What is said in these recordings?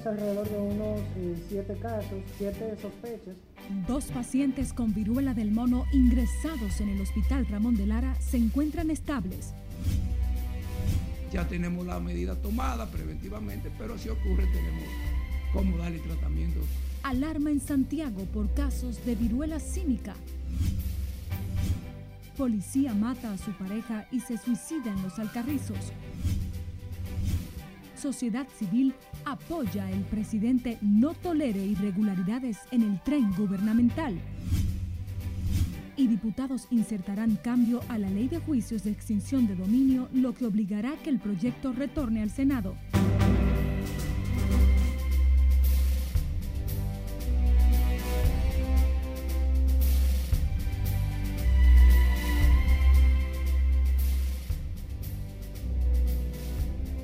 tenemos alrededor de unos 7 casos, 7 sospechas. 2 pacientes con viruela del mono ingresados en el Hospital Ramón de Lara se encuentran estables. Ya tenemos la medida tomada preventivamente, pero si ocurre tenemos cómo darle tratamiento. Alarma en Santiago por casos de viruela cínica. Policía mata a su pareja y se suicida en Los Alcarrizos. Sociedad civil apoya el presidente no tolere irregularidades en el tren gubernamental. Y diputados insertarán cambio a la ley de juicios de extinción de dominio, lo que obligará a que el proyecto retorne al Senado.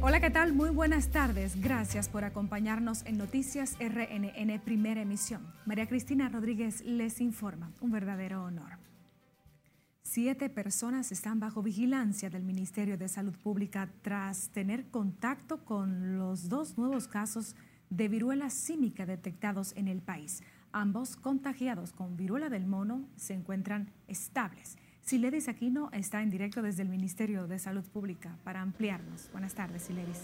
Hola, ¿qué tal? Muy buenas tardes. Gracias por acompañarnos en Noticias RNN Primera Emisión. María Cristina Rodríguez les informa. Un verdadero honor. 7 personas están bajo vigilancia del Ministerio de Salud Pública tras tener contacto con los 2 nuevos casos de viruela símica detectados en el país. Ambos contagiados con viruela del mono se encuentran estables. Siledis Aquino está en directo desde el Ministerio de Salud Pública para ampliarnos. Buenas tardes, Siledis.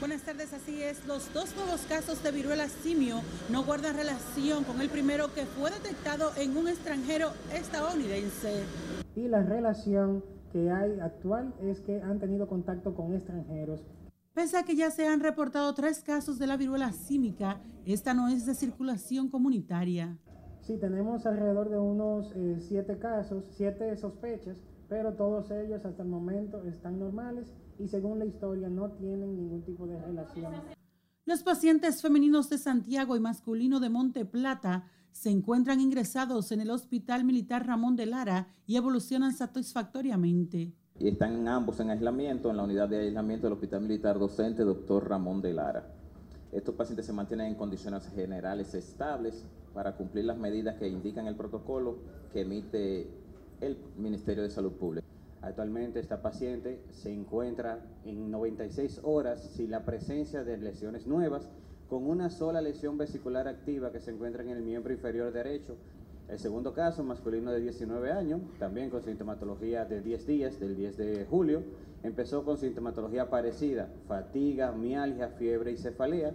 Buenas tardes, así es. Los 2 nuevos casos de viruela simio no guardan relación con el primero, que fue detectado en un extranjero estadounidense. Y la relación que hay actual es que han tenido contacto con extranjeros. Pese a que ya se han reportado 3 casos de la viruela símica, esta no es de circulación comunitaria. Sí, tenemos alrededor de unos 7 casos, 7 sospechas, pero todos ellos hasta el momento están normales y según la historia no tienen ningún tipo de relación. Los pacientes femeninos de Santiago y masculino de Monte Plata se encuentran ingresados en el Hospital Militar Ramón de Lara y evolucionan satisfactoriamente. Y están ambos en aislamiento, en la unidad de aislamiento del Hospital Militar Docente Dr. Ramón de Lara. Estos pacientes se mantienen en condiciones generales estables para cumplir las medidas que indican el protocolo que emite el Ministerio de Salud Pública. Actualmente esta paciente se encuentra en 96 horas sin la presencia de lesiones nuevas, con una sola lesión vesicular activa que se encuentra en el miembro inferior derecho. El segundo caso, masculino de 19 años, también con sintomatología de 10 días, del 10 de julio, empezó con sintomatología parecida, fatiga, mialgia, fiebre y cefalea.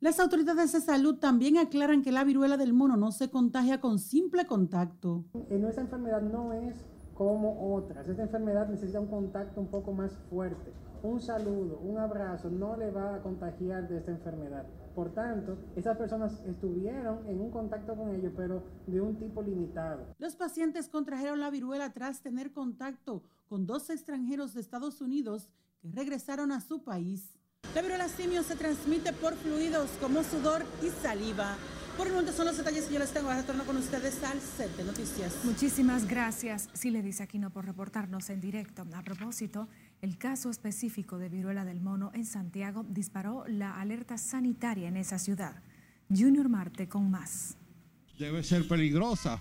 Las autoridades de salud también aclaran que la viruela del mono no se contagia con simple contacto. Esta enfermedad no es como otras, esta enfermedad necesita un contacto un poco más fuerte. Un saludo, un abrazo no le va a contagiar de esta enfermedad. Por tanto, esas personas estuvieron en un contacto con ellos, pero de un tipo limitado. Los pacientes contrajeron la viruela tras tener contacto con 2 extranjeros de Estados Unidos que regresaron a su país. La viruela simio se transmite por fluidos como sudor y saliva. Por el momento son los detalles que yo les tengo. Ahora retorno con ustedes al set de noticias. Muchísimas gracias, Siledis Aquino, por reportarnos en directo. A propósito, el caso específico de viruela del mono en Santiago disparó la alerta sanitaria en esa ciudad. Junior Marte con más. Debe ser peligrosa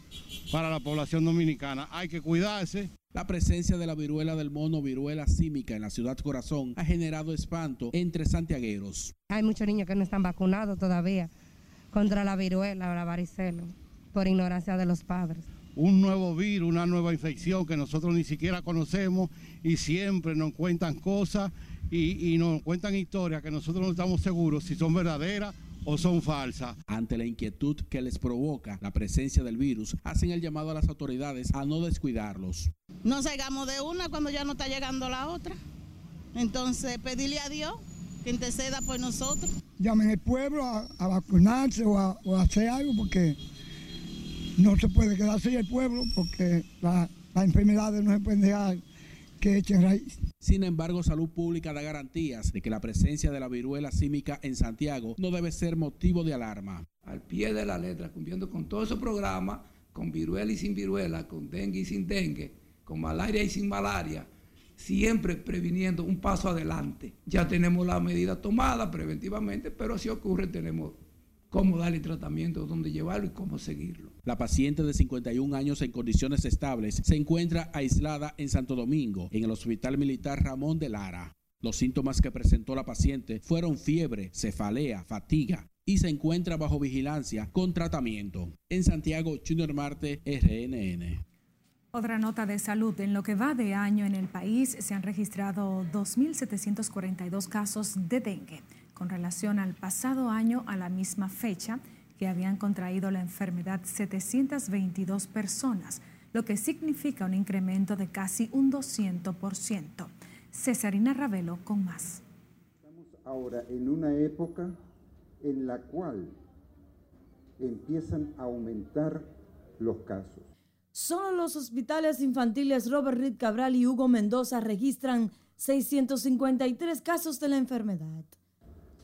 para la población dominicana. Hay que cuidarse. La presencia de la viruela del mono, viruela símica, en la ciudad corazón ha generado espanto entre santiagueros. Hay muchos niños que no están vacunados todavía contra la viruela o la varicela por ignorancia de los padres. Un nuevo virus, una nueva infección que nosotros ni siquiera conocemos y siempre nos cuentan cosas y nos cuentan historias que nosotros no estamos seguros si son verdaderas o son falsas. Ante la inquietud que les provoca la presencia del virus, hacen el llamado a las autoridades a no descuidarlos. No salgamos de una cuando ya no está llegando la otra. Entonces, pedirle a Dios que interceda por nosotros. Llamen al pueblo a vacunarse o a hacer algo, porque no se puede quedar sin el pueblo, porque las enfermedades no se pueden dejar que echen raíz. Sin embargo, Salud Pública da garantías de que la presencia de la viruela símica en Santiago no debe ser motivo de alarma. Al pie de la letra, cumpliendo con todo su programa, con viruela y sin viruela, con dengue y sin dengue, con malaria y sin malaria, siempre previniendo un paso adelante. Ya tenemos la medida tomada preventivamente, pero si ocurre tenemos cómo darle tratamiento, dónde llevarlo y cómo seguirlo. La paciente de 51 años en condiciones estables se encuentra aislada en Santo Domingo, en el Hospital Militar Ramón de Lara. Los síntomas que presentó la paciente fueron fiebre, cefalea, fatiga y se encuentra bajo vigilancia con tratamiento. En Santiago, Junior Marte, RNN. Otra nota de salud. En lo que va de año en el país se han registrado 2.742 casos de dengue con relación al pasado año a la misma fecha que habían contraído la enfermedad 722 personas, lo que significa un incremento de casi un 200%. Cesarina Ravelo con más. Estamos ahora en una época en la cual empiezan a aumentar los casos. Solo los hospitales infantiles Robert Reid Cabral y Hugo Mendoza registran 653 casos de la enfermedad.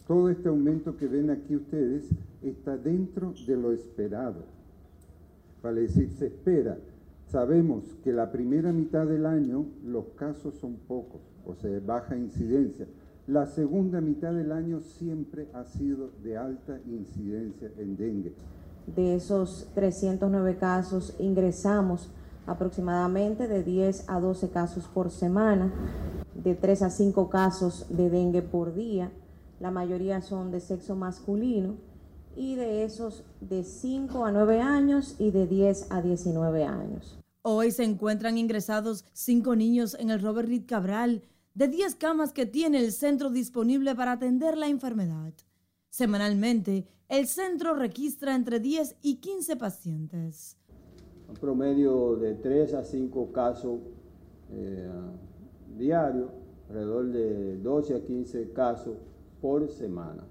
Todo este aumento que ven aquí ustedes está dentro de lo esperado. Vale decir, se espera. Sabemos que la primera mitad del año los casos son pocos, o sea, baja incidencia. La segunda mitad del año siempre ha sido de alta incidencia en dengue. De esos 309 casos ingresamos aproximadamente de 10 a 12 casos por semana, de 3 a 5 casos de dengue por día, la mayoría son de sexo masculino y de esos de 5 a 9 años y de 10 a 19 años. Hoy se encuentran ingresados 5 niños en el Robert Reid Cabral, de 10 camas que tiene el centro disponible para atender la enfermedad. Semanalmente, el centro registra entre 10 y 15 pacientes. Un promedio de 3 a 5 casos diarios, alrededor de 12 a 15 casos por semana.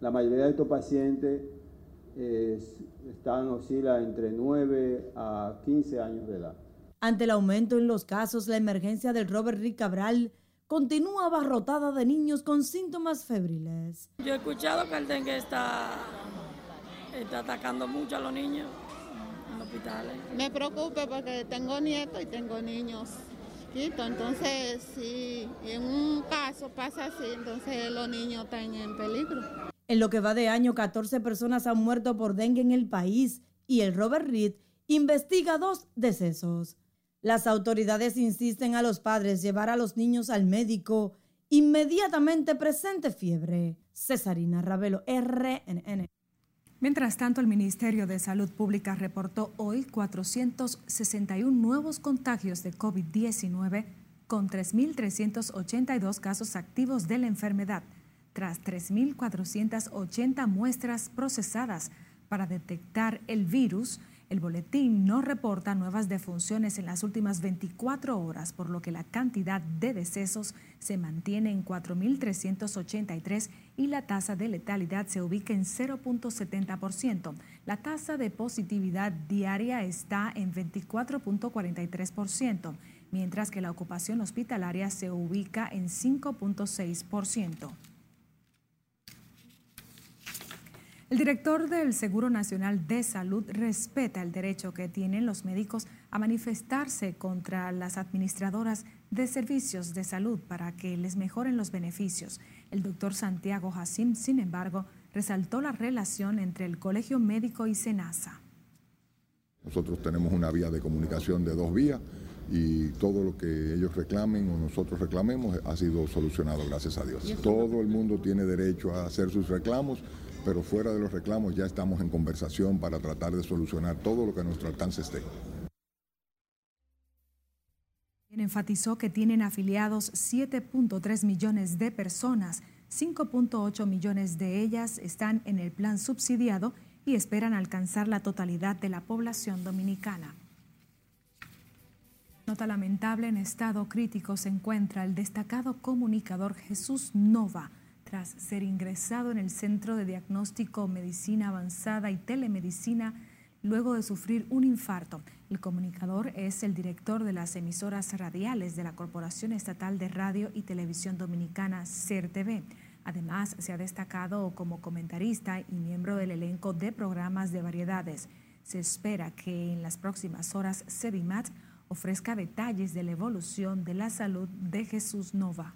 La mayoría de estos pacientes oscila entre 9 a 15 años de edad. Ante el aumento en los casos, la emergencia del Robert Reid Cabral continúa abarrotada de niños con síntomas febriles. Yo he escuchado que el dengue está atacando mucho a los niños en los hospitales. Me preocupa porque tengo nietos y tengo niños chiquitos, entonces si en un caso pasa así, entonces los niños están en peligro. En lo que va de año, 14 personas han muerto por dengue en el país y el Robert Reid investiga 2 decesos. Las autoridades insisten a los padres llevar a los niños al médico inmediatamente presente fiebre. Cesarina Ravelo, RNN. Mientras tanto, el Ministerio de Salud Pública reportó hoy 461 nuevos contagios de COVID-19 con 3.382 casos activos de la enfermedad, tras 3.480 muestras procesadas para detectar el virus. El boletín no reporta nuevas defunciones en las últimas 24 horas, por lo que la cantidad de decesos se mantiene en 4.383 y la tasa de letalidad se ubica en 0.70%. La tasa de positividad diaria está en 24.43%, mientras que la ocupación hospitalaria se ubica en 5.6%. El director del Seguro Nacional de Salud respeta el derecho que tienen los médicos a manifestarse contra las administradoras de servicios de salud para que les mejoren los beneficios. El doctor Santiago Jacín, sin embargo, resaltó la relación entre el Colegio Médico y SENASA. Nosotros tenemos una vía de comunicación de 2 vías y todo lo que ellos reclamen o nosotros reclamemos ha sido solucionado, gracias a Dios. Todo el mundo tiene derecho a hacer sus reclamos, pero fuera de los reclamos ya estamos en conversación para tratar de solucionar todo lo que a nuestro alcance esté. Enfatizó que tienen afiliados 7.3 millones de personas, 5.8 millones de ellas están en el plan subsidiado y esperan alcanzar la totalidad de la población dominicana. Nota lamentable: en estado crítico se encuentra el destacado comunicador Jesús Nova, tras ser ingresado en el Centro de Diagnóstico, Medicina Avanzada y Telemedicina luego de sufrir un infarto. El comunicador es el director de las emisoras radiales de la Corporación Estatal de Radio y Televisión Dominicana, CERTV. Además, se ha destacado como comentarista y miembro del elenco de programas de variedades. Se espera que en las próximas horas SEDIMAT ofrezca detalles de la evolución de la salud de Jesús Nova.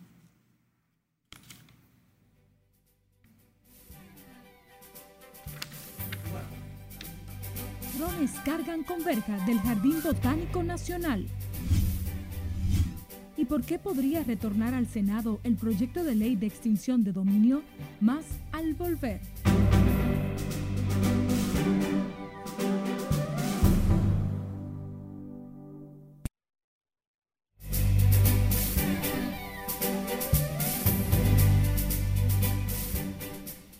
Drones cargan con verja del Jardín Botánico Nacional. por qué podría retornar al Senado el proyecto de ley de extinción de dominio, más al volver.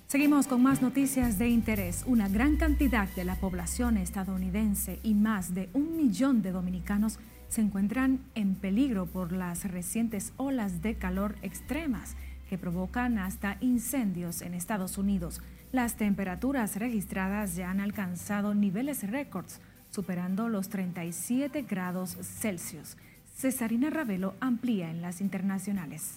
Seguimos con más noticias de interés. Una gran cantidad de la población estadounidense y más de 1 millón de dominicanos se encuentran en peligro por las recientes olas de calor extremas que provocan hasta incendios en Estados Unidos. Las temperaturas registradas ya han alcanzado niveles récords, superando los 37 grados Celsius. Cesarina Ravelo amplía en las internacionales.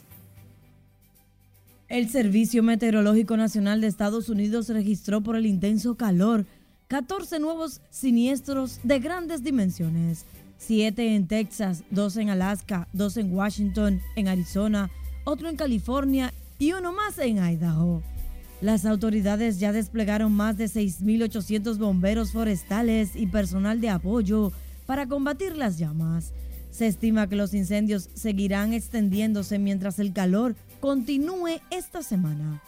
El Servicio Meteorológico Nacional de Estados Unidos registró por el intenso calor 14 nuevos siniestros de grandes dimensiones, 7 en Texas, 2 en Alaska, 2 en Washington, en Arizona, otro en California y uno más en Idaho. Las autoridades ya desplegaron más de 6.800 bomberos forestales y personal de apoyo para combatir las llamas. Se estima que los incendios seguirán extendiéndose mientras el calor continúe esta semana.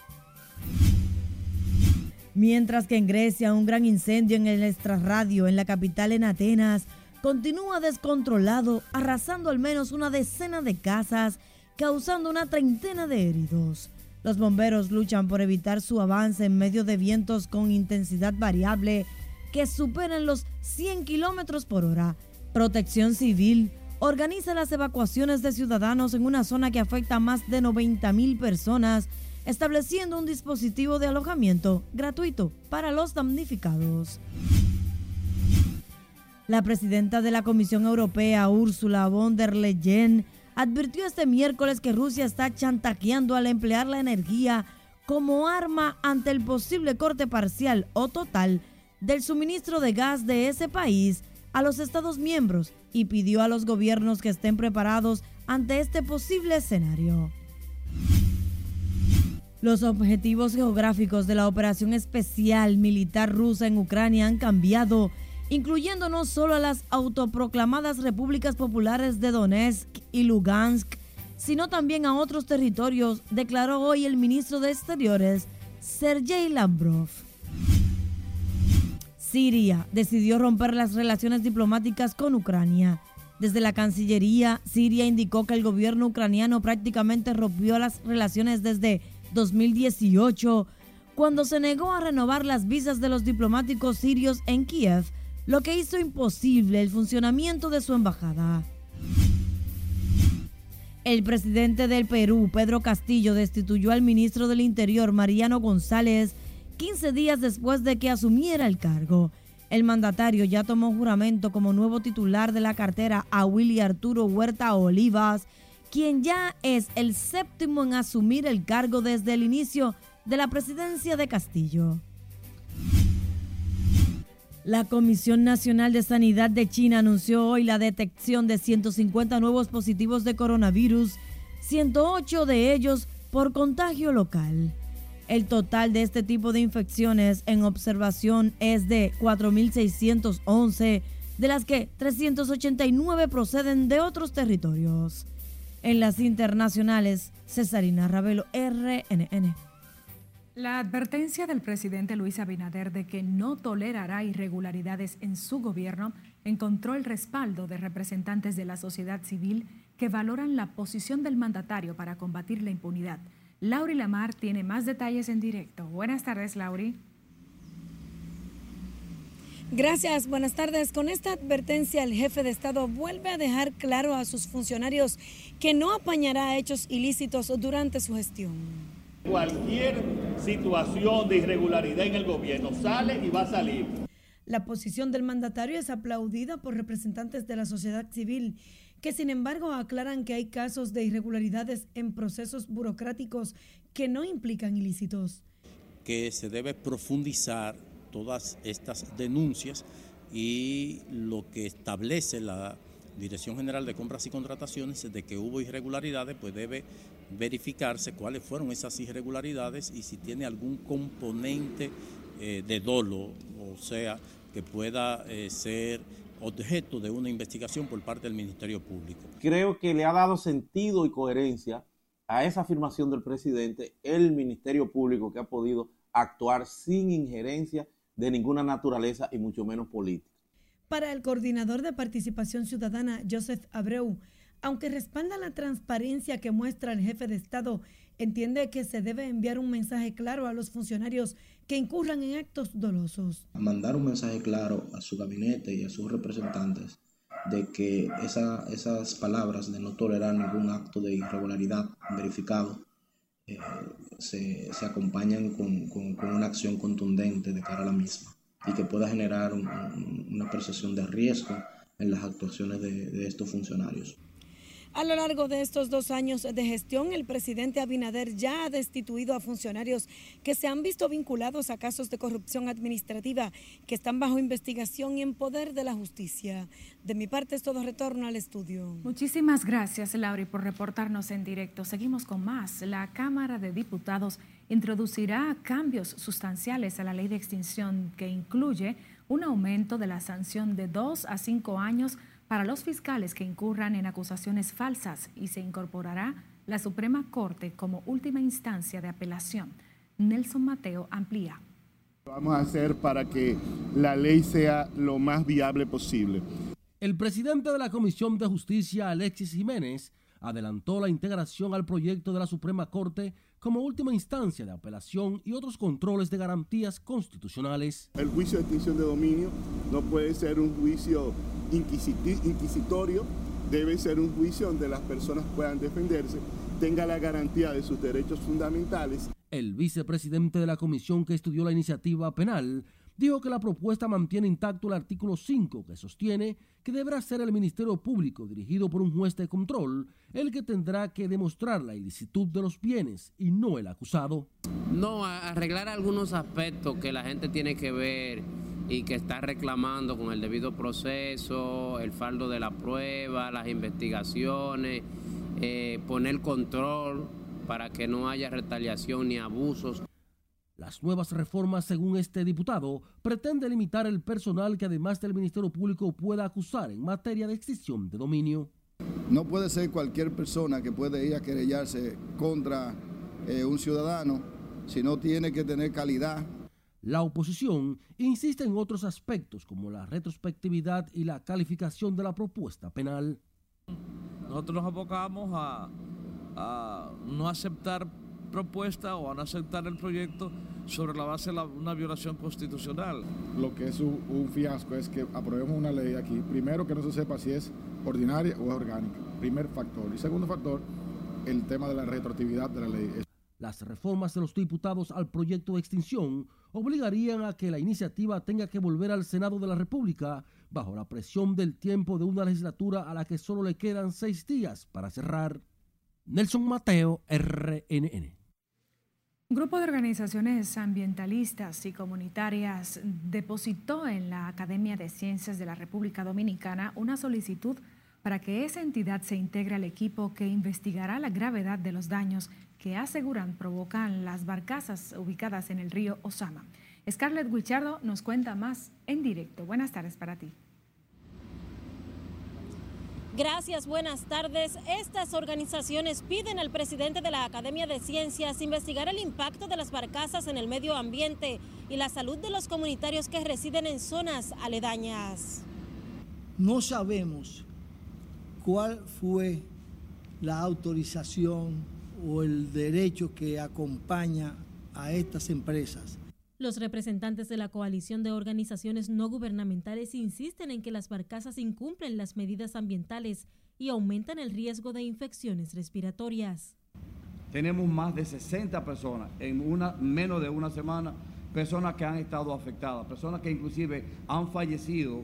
Mientras que en Grecia, un gran incendio en el extrarradio en la capital, en Atenas, continúa descontrolado, arrasando al menos una decena de casas, causando una treintena de heridos. Los bomberos luchan por evitar su avance en medio de vientos con intensidad variable que superan los 100 kilómetros por hora. Protección Civil organiza las evacuaciones de ciudadanos en una zona que afecta a más de 90.000 personas, estableciendo un dispositivo de alojamiento gratuito para los damnificados. La presidenta de la Comisión Europea, Úrsula von der Leyen, advirtió este miércoles que Rusia está chantajeando al emplear la energía como arma ante el posible corte parcial o total del suministro de gas de ese país a los Estados miembros, y pidió a los gobiernos que estén preparados ante este posible escenario. Los objetivos geográficos de la operación especial militar rusa en Ucrania han cambiado, incluyendo no solo a las autoproclamadas repúblicas populares de Donetsk y Lugansk, sino también a otros territorios, declaró hoy el ministro de Exteriores, Sergei Lavrov. Siria decidió romper las relaciones diplomáticas con Ucrania. Desde la Cancillería, Siria indicó que el gobierno ucraniano prácticamente rompió las relaciones desde 2018, cuando se negó a renovar las visas de los diplomáticos sirios en Kiev, lo que hizo imposible el funcionamiento de su embajada. El presidente del Perú, Pedro Castillo, destituyó al ministro del Interior, Mariano González, 15 días después de que asumiera el cargo. El mandatario ya tomó juramento como nuevo titular de la cartera a Willy Arturo Huerta Olivas, quien ya es el 7º en asumir el cargo desde el inicio de la presidencia de Castillo. La Comisión Nacional de Sanidad de China anunció hoy la detección de 150 nuevos positivos de coronavirus, 108 de ellos por contagio local. El total de este tipo de infecciones en observación es de 4.611, de las que 389 proceden de otros territorios. En las internacionales, Cesarina Ravelo, RNN. La advertencia del presidente Luis Abinader de que no tolerará irregularidades en su gobierno encontró el respaldo de representantes de la sociedad civil que valoran la posición del mandatario para combatir la impunidad. Lauri Lamar tiene más detalles en directo. Buenas tardes, Lauri. Gracias, buenas tardes. Con esta advertencia, el jefe de Estado vuelve a dejar claro a sus funcionarios que no apañará hechos ilícitos durante su gestión. Cualquier situación de irregularidad en el gobierno sale y va a salir. La posición del mandatario es aplaudida por representantes de la sociedad civil, que sin embargo aclaran que hay casos de irregularidades en procesos burocráticos que no implican ilícitos. Que se debe profundizar todas estas denuncias y lo que establece la Dirección General de Compras y Contrataciones de que hubo irregularidades, pues debe verificarse cuáles fueron esas irregularidades y si tiene algún componente de dolo, o sea, que pueda ser objeto de una investigación por parte del Ministerio Público. Creo que le ha dado sentido y coherencia a esa afirmación del presidente el Ministerio Público, que ha podido actuar sin injerencia de ninguna naturaleza y mucho menos política. Para el coordinador de Participación Ciudadana, Joseph Abreu, aunque respalda la transparencia que muestra el jefe de Estado, entiende que se debe enviar un mensaje claro a los funcionarios que incurran en actos dolosos. Mandar un mensaje claro a su gabinete y a sus representantes de que esas palabras de no tolerar ningún acto de irregularidad verificado se acompañan con una acción contundente de cara a la misma y que pueda generar una percepción de riesgo en las actuaciones de estos funcionarios. A lo largo de estos 2 años de gestión, el presidente Abinader ya ha destituido a funcionarios que se han visto vinculados a casos de corrupción administrativa que están bajo investigación y en poder de la justicia. De mi parte es todo. Retorno al estudio. Muchísimas gracias, Lauri, por reportarnos en directo. Seguimos con más. La Cámara de Diputados introducirá cambios sustanciales a la ley de extinción que incluye un aumento de la sanción de 2 a 5 años para los fiscales que incurran en acusaciones falsas y se incorporará la Suprema Corte como última instancia de apelación. Nelson Mateo amplía. Vamos a hacer para que la ley sea lo más viable posible. El presidente de la Comisión de Justicia, Alexis Jiménez, adelantó la integración al proyecto de la Suprema Corte como última instancia de apelación y otros controles de garantías constitucionales. El juicio de extinción de dominio no puede ser un juicio inquisitorio, debe ser un juicio donde las personas puedan defenderse, tenga la garantía de sus derechos fundamentales. El vicepresidente de la comisión que estudió la iniciativa penal dijo que la propuesta mantiene intacto el artículo 5, que sostiene que deberá ser el Ministerio Público, dirigido por un juez de control, el que tendrá que demostrar la ilicitud de los bienes y no el acusado. No, arreglar algunos aspectos que la gente tiene que ver y que está reclamando con el debido proceso, el faldo de la prueba, las investigaciones, poner control para que no haya retaliación ni abusos. Las nuevas reformas, según este diputado, pretende limitar el personal que además del Ministerio Público pueda acusar en materia de extinción de dominio. No puede ser cualquier persona que puede ir a querellarse contra un ciudadano, sino tiene que tener calidad. La oposición insiste en otros aspectos como la retrospectividad y la calificación de la propuesta penal. Nosotros nos abocamos a no aceptar propuesta o a no aceptar el proyecto sobre la base de una violación constitucional. Lo que es un fiasco es que aprobemos una ley aquí, primero que no se sepa si es ordinaria o es orgánica, primer factor, y segundo factor, el tema de la retroactividad de la ley. Las reformas de los diputados al proyecto de extinción obligarían a que la iniciativa tenga que volver al Senado de la República bajo la presión del tiempo de una legislatura a la que solo le quedan 6 días para cerrar. Nelson Mateo, RNN. Un grupo de organizaciones ambientalistas y comunitarias depositó en la Academia de Ciencias de la República Dominicana una solicitud para que esa entidad se integre al equipo que investigará la gravedad de los daños que aseguran provocan las barcazas ubicadas en el río Ozama. Scarlett Guichardo nos cuenta más en directo. Buenas tardes para ti. Gracias, buenas tardes. Estas organizaciones piden al presidente de la Academia de Ciencias investigar el impacto de las barcazas en el medio ambiente y la salud de los comunitarios que residen en zonas aledañas. No sabemos cuál fue la autorización o el derecho que acompaña a estas empresas. Los representantes de la coalición de organizaciones no gubernamentales insisten en que las barcazas incumplen las medidas ambientales y aumentan el riesgo de infecciones respiratorias. Tenemos más de 60 personas en menos de una semana, personas que han estado afectadas, personas que inclusive han fallecido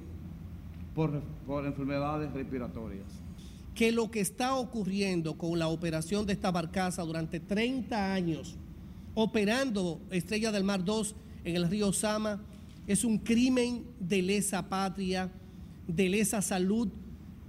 por enfermedades respiratorias. Que lo que está ocurriendo con la operación de esta barcaza durante 30 años, operando Estrella del Mar 2 en el río Ozama, es un crimen de lesa patria, de lesa salud,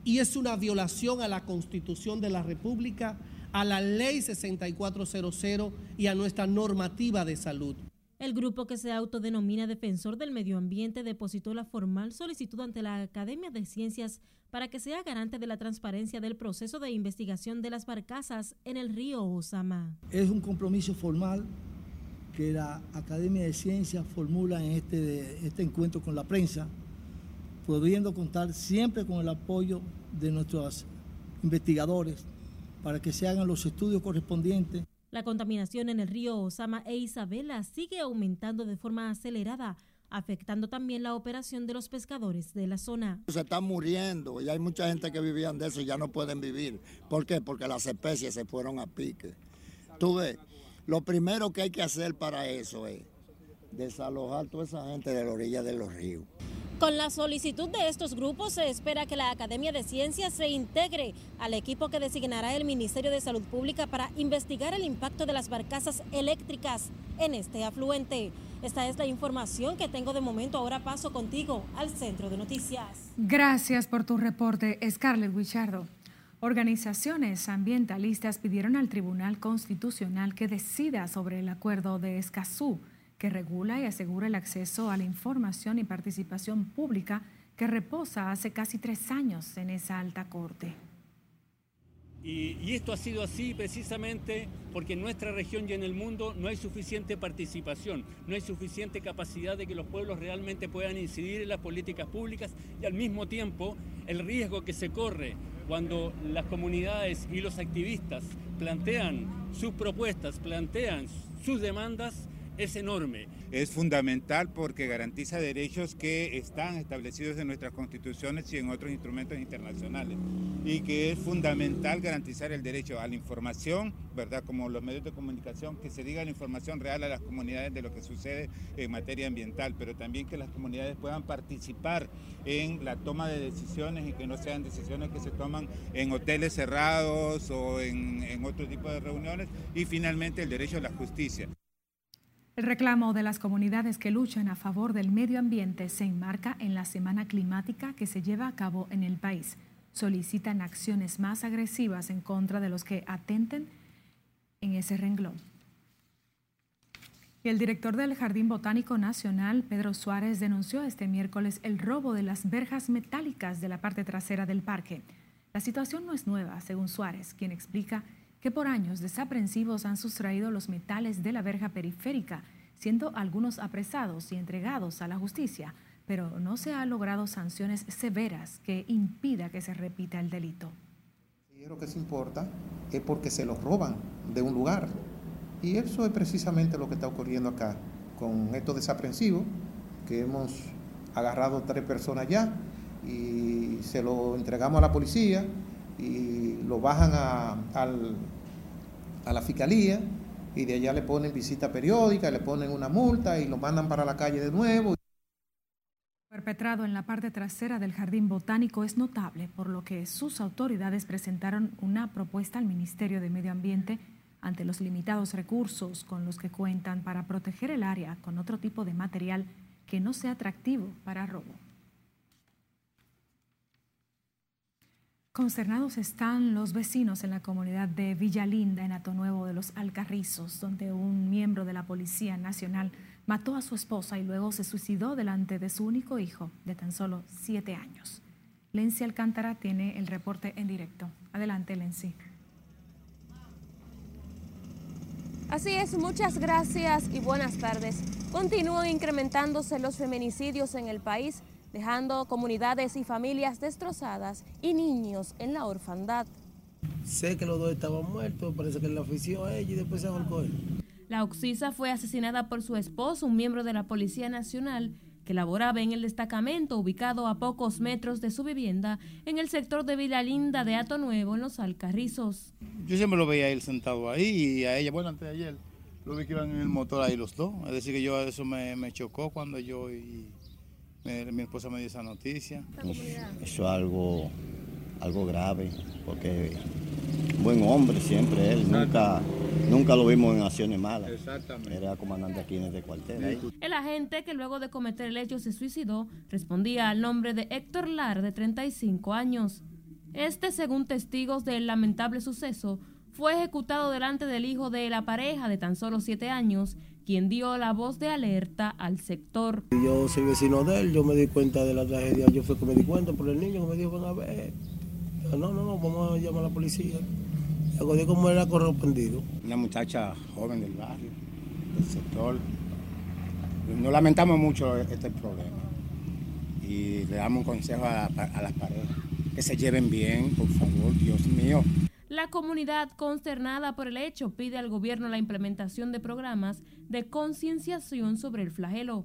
y es una violación a la Constitución de la República, a la Ley 6400 y a nuestra normativa de salud. El grupo que se autodenomina Defensor del Medio Ambiente depositó la formal solicitud ante la Academia de Ciencias para que sea garante de la transparencia del proceso de investigación de las barcazas en el río Ozama. Es un compromiso formal que la Academia de Ciencias formula en este encuentro con la prensa, pudiendo contar siempre con el apoyo de nuestros investigadores para que se hagan los estudios correspondientes. La contaminación en el río Ozama e Isabela sigue aumentando de forma acelerada, afectando también la operación de los pescadores de la zona. Se están muriendo y hay mucha gente que vivían de eso y ya no pueden vivir. ¿Por qué? Porque las especies se fueron a pique. Tú ves, lo primero que hay que hacer para eso es desalojar toda esa gente de la orilla de los ríos. Con la solicitud de estos grupos se espera que la Academia de Ciencias se integre al equipo que designará el Ministerio de Salud Pública para investigar el impacto de las barcazas eléctricas en este afluente. Esta es la información que tengo de momento. Ahora paso contigo al Centro de Noticias. Gracias por tu reporte, Scarlett Guichardo. Organizaciones ambientalistas pidieron al Tribunal Constitucional que decida sobre el acuerdo de Escazú, que regula y asegura el acceso a la información y participación pública que reposa hace casi 3 años en esa alta corte. Y esto ha sido así precisamente porque en nuestra región y en el mundo no hay suficiente participación, no hay suficiente capacidad de que los pueblos realmente puedan incidir en las políticas públicas, y al mismo tiempo el riesgo que se corre cuando las comunidades y los activistas plantean sus propuestas, plantean sus demandas, es enorme. Es fundamental porque garantiza derechos que están establecidos en nuestras constituciones y en otros instrumentos internacionales, y que es fundamental garantizar el derecho a la información, ¿verdad? Como los medios de comunicación, que se diga la información real a las comunidades de lo que sucede en materia ambiental, pero también que las comunidades puedan participar en la toma de decisiones y que no sean decisiones que se toman en hoteles cerrados o en otro tipo de reuniones, y finalmente el derecho a la justicia. El reclamo de las comunidades que luchan a favor del medio ambiente se enmarca en la semana climática que se lleva a cabo en el país. Solicitan acciones más agresivas en contra de los que atenten en ese renglón. Y el director del Jardín Botánico Nacional, Pedro Suárez, denunció este miércoles el robo de las verjas metálicas de la parte trasera del parque. La situación no es nueva, según Suárez, quien explica que por años desaprensivos han sustraído los metales de la verja periférica, siendo algunos apresados y entregados a la justicia, pero no se han logrado sanciones severas que impida que se repita el delito. Lo que se importa es porque se los roban de un lugar, y eso es precisamente lo que está ocurriendo acá, con estos desaprensivos, que hemos agarrado 3 personas ya, y se lo entregamos a la policía, y lo bajan a la fiscalía, y de allá le ponen visita periódica, le ponen una multa y lo mandan para la calle de nuevo. Perpetrado en la parte trasera del Jardín Botánico es notable, por lo que sus autoridades presentaron una propuesta al Ministerio de Medio Ambiente ante los limitados recursos con los que cuentan para proteger el área con otro tipo de material que no sea atractivo para robo. Concernados están los vecinos en la comunidad de Villalinda, en Atonuevo de los Alcarrizos, donde un miembro de la Policía Nacional mató a su esposa y luego se suicidó delante de su único hijo de tan solo 7 años. Lencia Alcántara tiene el reporte en directo. Adelante, Lencia. Así es, muchas gracias y buenas tardes. Continúan incrementándose los feminicidios en el país, dejando comunidades y familias destrozadas y niños en la orfandad. Sé que los dos estaban muertos, parece que la ofició a ella y después se ahorcó él. La oxisa fue asesinada por su esposo, un miembro de la Policía Nacional, que laboraba en el destacamento ubicado a pocos metros de su vivienda en el sector de Villalinda de Atonuevo, en los Alcarrizos. Yo siempre lo veía a él sentado ahí y a ella, bueno, antes de ayer, lo vi que iban en el motor ahí los dos. Es decir que yo, eso me chocó cuando yo... Mi esposa me dio esa noticia. Eso es algo grave, porque buen hombre siempre él, nunca lo vimos en acciones malas. Exactamente. Era comandante aquí en este cuartel. ¿Eh? El agente, que luego de cometer el hecho se suicidó, respondía al nombre de Héctor Lar, de 35 años. Este, según testigos del lamentable suceso, fue ejecutado delante del hijo de la pareja de tan solo 7 años, quien dio la voz de alerta al sector. Yo soy vecino de él, yo me di cuenta de la tragedia, yo fue que me di cuenta por el niño que me dijo, van a ver, no, vamos a llamar a la policía. Y acudí como era correspondido. Una muchacha joven del barrio, del sector. Nos lamentamos mucho este problema y le damos un consejo a las parejas, que se lleven bien, por favor, Dios mío. La comunidad, consternada por el hecho, pide al gobierno la implementación de programas de concienciación sobre el flagelo.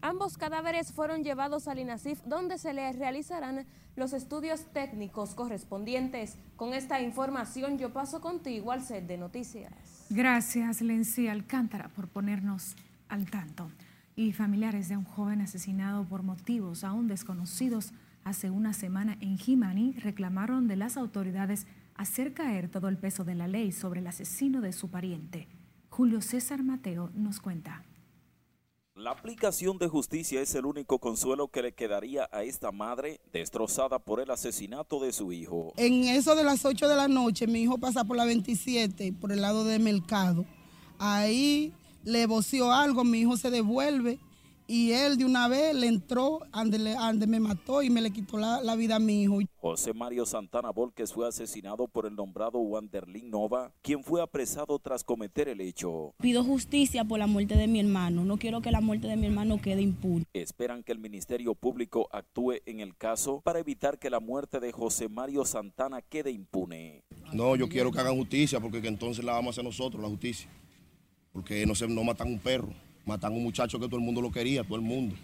Ambos cadáveres fueron llevados al INASIF, donde se les realizarán los estudios técnicos correspondientes. Con esta información yo paso contigo al set de noticias. Gracias, Lencia Alcántara, por ponernos al tanto. Y familiares de un joven asesinado por motivos aún desconocidos hace una semana en Jimani reclamaron de las autoridades hacer caer todo el peso de la ley sobre el asesino de su pariente. Julio César Mateo nos cuenta. La aplicación de justicia es el único consuelo que le quedaría a esta madre destrozada por el asesinato de su hijo. En eso de las 8 de la noche, mi hijo pasa por la 27, por el lado del mercado. Ahí le voció algo, mi hijo se devuelve y él de una vez le entró, ande me mató y me le quitó la vida a mi hijo. José Mario Santana Volquez fue asesinado por el nombrado Wanderlín Nova, quien fue apresado tras cometer el hecho. Pido justicia por la muerte de mi hermano, no quiero que la muerte de mi hermano quede impune. Esperan que el Ministerio Público actúe en el caso para evitar que la muerte de José Mario Santana quede impune. No, yo quiero que hagan justicia porque que entonces la vamos a hacer nosotros, la justicia. Porque no matan un perro, matan a un muchacho que todo el mundo lo quería, todo el mundo.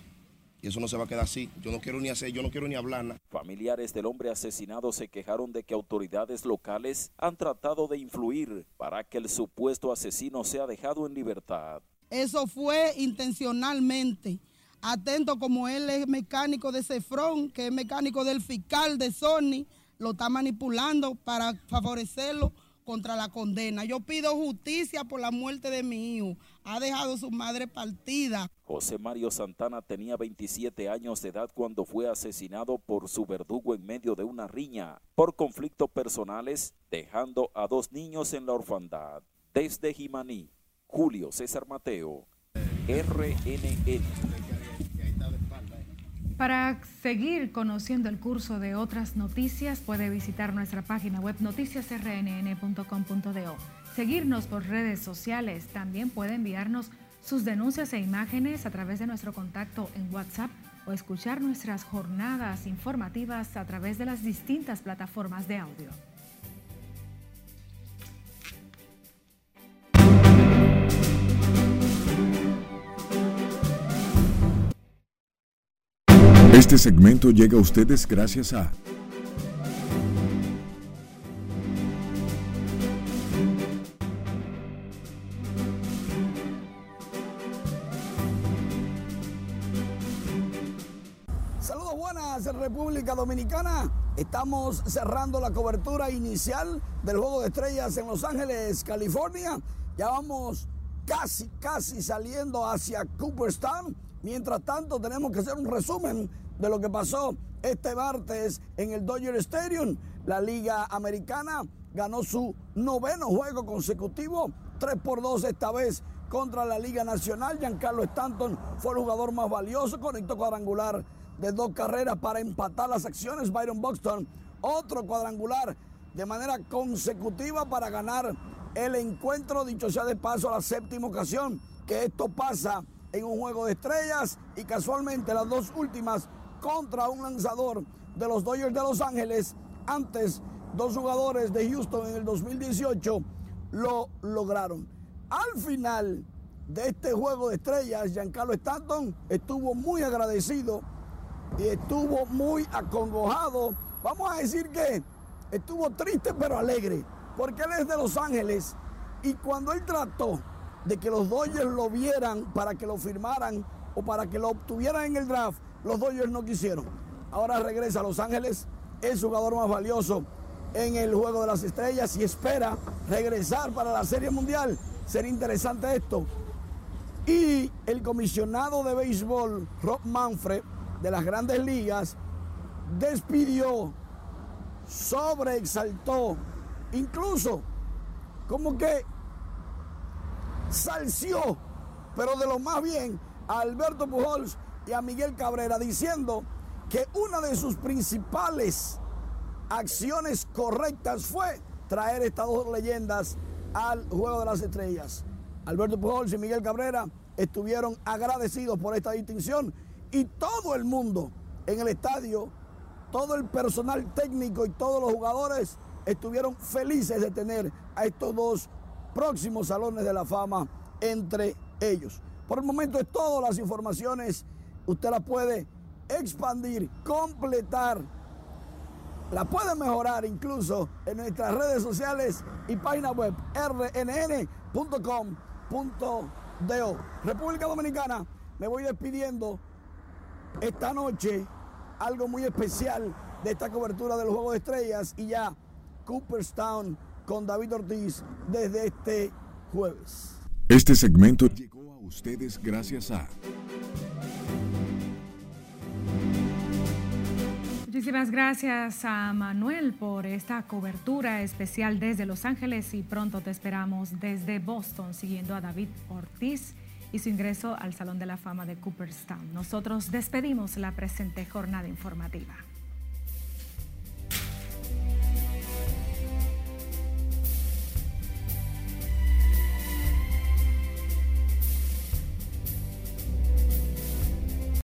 Y eso no se va a quedar así. Yo no quiero ni hacer, yo no quiero ni hablar nada. Familiares del hombre asesinado se quejaron de que autoridades locales han tratado de influir para que el supuesto asesino sea dejado en libertad. Eso fue intencionalmente. Atento, como él es mecánico de Cefrón, que es mecánico del fiscal de Sony, lo está manipulando para favorecerlo contra la condena. Yo pido justicia por la muerte de mi hijo. Ha dejado a su madre partida. José Mario Santana tenía 27 años de edad cuando fue asesinado por su verdugo en medio de una riña por conflictos personales, dejando a dos niños en la orfandad. Desde Jimaní, Julio César Mateo, RNN. Para seguir conociendo el curso de otras noticias, puede visitar nuestra página web noticiasrnn.com.do. Seguirnos por redes sociales. También puede enviarnos sus denuncias e imágenes a través de nuestro contacto en WhatsApp o escuchar nuestras jornadas informativas a través de las distintas plataformas de audio. Este segmento llega a ustedes gracias a Saludos buenas, República Dominicana. Estamos cerrando la cobertura inicial del Juego de Estrellas en Los Ángeles, California. Ya vamos casi saliendo hacia Cooperstown. Mientras tanto, tenemos que hacer un resumen de lo que pasó este martes en el Dodger Stadium. La Liga Americana ganó su 9º juego consecutivo, 3-2 esta vez contra la Liga Nacional. Giancarlo Stanton fue el jugador más valioso, conectó cuadrangular de 2 carreras para empatar las acciones. Byron Buxton, otro cuadrangular de manera consecutiva para ganar el encuentro. Dicho sea de paso, la 7ª ocasión que esto pasa en un juego de estrellas, y casualmente las 2 últimas contra un lanzador de los Dodgers de Los Ángeles. Antes, 2 jugadores de Houston en el 2018 lo lograron. Al final de este juego de estrellas, Giancarlo Stanton estuvo muy agradecido y estuvo muy acongojado. Vamos a decir que estuvo triste pero alegre, porque él es de Los Ángeles, y cuando él trató de que los Dodgers lo vieran para que lo firmaran o para que lo obtuvieran en el draft, los Dodgers no quisieron. Ahora regresa a Los Ángeles, es jugador más valioso en el Juego de las Estrellas y espera regresar para la Serie Mundial. Sería interesante esto. Y el comisionado de béisbol, Rob Manfred, de las Grandes Ligas, despidió, sobreexaltó, incluso como que salció pero de lo más bien a Alberto Pujols y a Miguel Cabrera, diciendo que una de sus principales acciones correctas fue traer estas dos leyendas al Juego de las Estrellas. Alberto Pujols y Miguel Cabrera estuvieron agradecidos por esta distinción, y todo el mundo en el estadio, todo el personal técnico y todos los jugadores estuvieron felices de tener a estos dos próximos salones de la fama entre ellos. Por el momento es todo. Las informaciones usted las puede expandir, completar, la puede mejorar incluso en nuestras redes sociales y página web rnn.com.do. República Dominicana, me voy despidiendo esta noche. Algo muy especial de esta cobertura del Juego de Estrellas, y ya Cooperstown con David Ortiz desde este jueves. Este segmento llegó a ustedes gracias a... Muchísimas gracias a Manuel por esta cobertura especial desde Los Ángeles, y pronto te esperamos desde Boston siguiendo a David Ortiz y su ingreso al Salón de la Fama de Cooperstown. Nosotros despedimos la presente jornada informativa.